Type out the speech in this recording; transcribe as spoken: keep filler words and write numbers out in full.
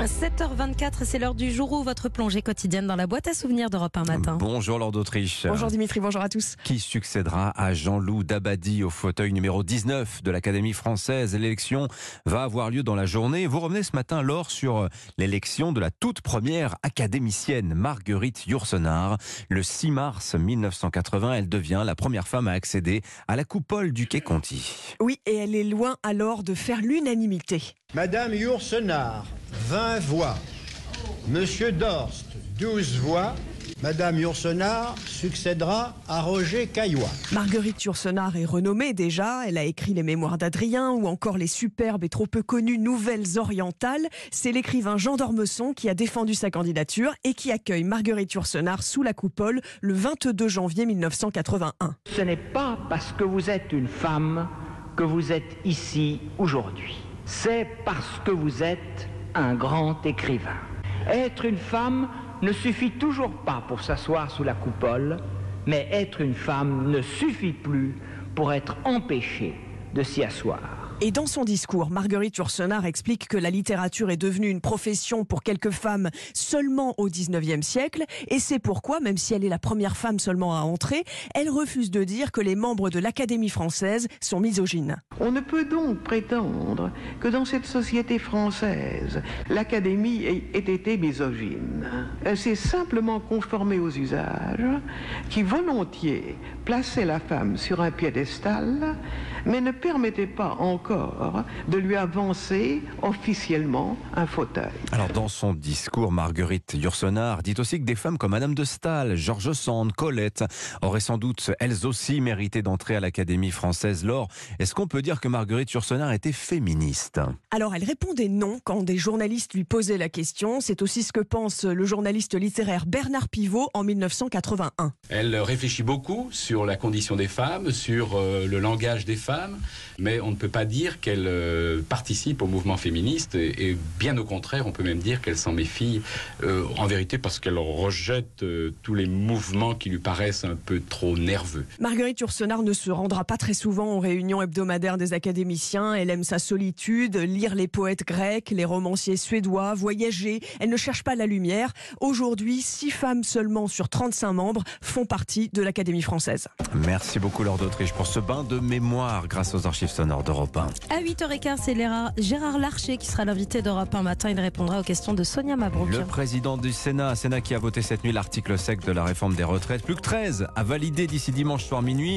un. sept heures vingt-quatre, c'est l'heure du jour où votre plongée quotidienne dans la boîte à souvenirs d'Europe un matin. Bonjour Laure d'Autriche. Bonjour Dimitri, bonjour à tous. Qui succédera à Jean-Loup Dabadie au fauteuil numéro dix-neuf de l'Académie française? L'élection va avoir lieu dans la journée. Vous revenez ce matin, Laure, sur l'élection de la toute première académicienne, Marguerite Yourcenar. Le six mars mille neuf cent quatre-vingt, elle devient la première femme à accéder à la coupole du Quai Conti. Oui, et elle est loin alors de faire l'unanimité. Madame Yourcenar, vingt voix. Monsieur Dorst, douze voix. Madame Yourcenar succédera à Roger Caillois. Marguerite Yourcenar est renommée déjà. Elle a écrit les Mémoires d'Adrien ou encore les superbes et trop peu connues Nouvelles Orientales. C'est l'écrivain Jean d'Ormesson qui a défendu sa candidature et qui accueille Marguerite Yourcenar sous la coupole le vingt-deux janvier mille neuf cent quatre-vingt-un. Ce n'est pas parce que vous êtes une femme que vous êtes ici aujourd'hui. C'est parce que vous êtes un grand écrivain. Être une femme ne suffit toujours pas pour s'asseoir sous la coupole, mais être une femme ne suffit plus pour être empêchée de s'y asseoir. Et dans son discours, Marguerite Yourcenar explique que la littérature est devenue une profession pour quelques femmes seulement au dix-neuvième siècle. Et c'est pourquoi, même si elle est la première femme seulement à entrer, elle refuse de dire que les membres de l'Académie française sont misogynes. On ne peut donc prétendre que dans cette société française, l'Académie ait été misogyne. Elle s'est simplement conformée aux usages qui volontiers plaçaient la femme sur un piédestal, mais ne permettaient pas encore de lui avancer officiellement un fauteuil. Alors dans son discours, Marguerite Yourcenar dit aussi que des femmes comme Madame de Staël, Georges Sand, Colette auraient sans doute elles aussi mérité d'entrer à l'Académie française. Laure, est-ce qu'on peut dire que Marguerite Yourcenar était féministe? Alors elle répondait non quand des journalistes lui posaient la question. C'est aussi ce que pense le journaliste littéraire Bernard Pivot en mille neuf cent quatre-vingt-un. Elle réfléchit beaucoup sur la condition des femmes, sur le langage des femmes, mais on ne peut pas dire dire qu'elle participe au mouvement féministe et, et bien au contraire, on peut même dire qu'elle s'en méfie euh, en vérité parce qu'elle rejette euh, tous les mouvements qui lui paraissent un peu trop nerveux. Marguerite Yourcenar ne se rendra pas très souvent aux réunions hebdomadaires des académiciens. Elle aime sa solitude, lire les poètes grecs, les romanciers suédois, voyager. Elle ne cherche pas la lumière. Aujourd'hui, six femmes seulement sur trente-cinq membres font partie de l'Académie française. Merci beaucoup Laure d'Autriche pour ce bain de mémoire grâce aux archives sonores d'Europe. À huit heures quinze, c'est Gérard Larcher qui sera l'invité d'Europe un matin. Il répondra aux questions de Sonia Mabrouk. Le président du Sénat, Sénat qui a voté cette nuit l'article sec de la réforme des retraites. Plus que treize à valider d'ici dimanche soir minuit.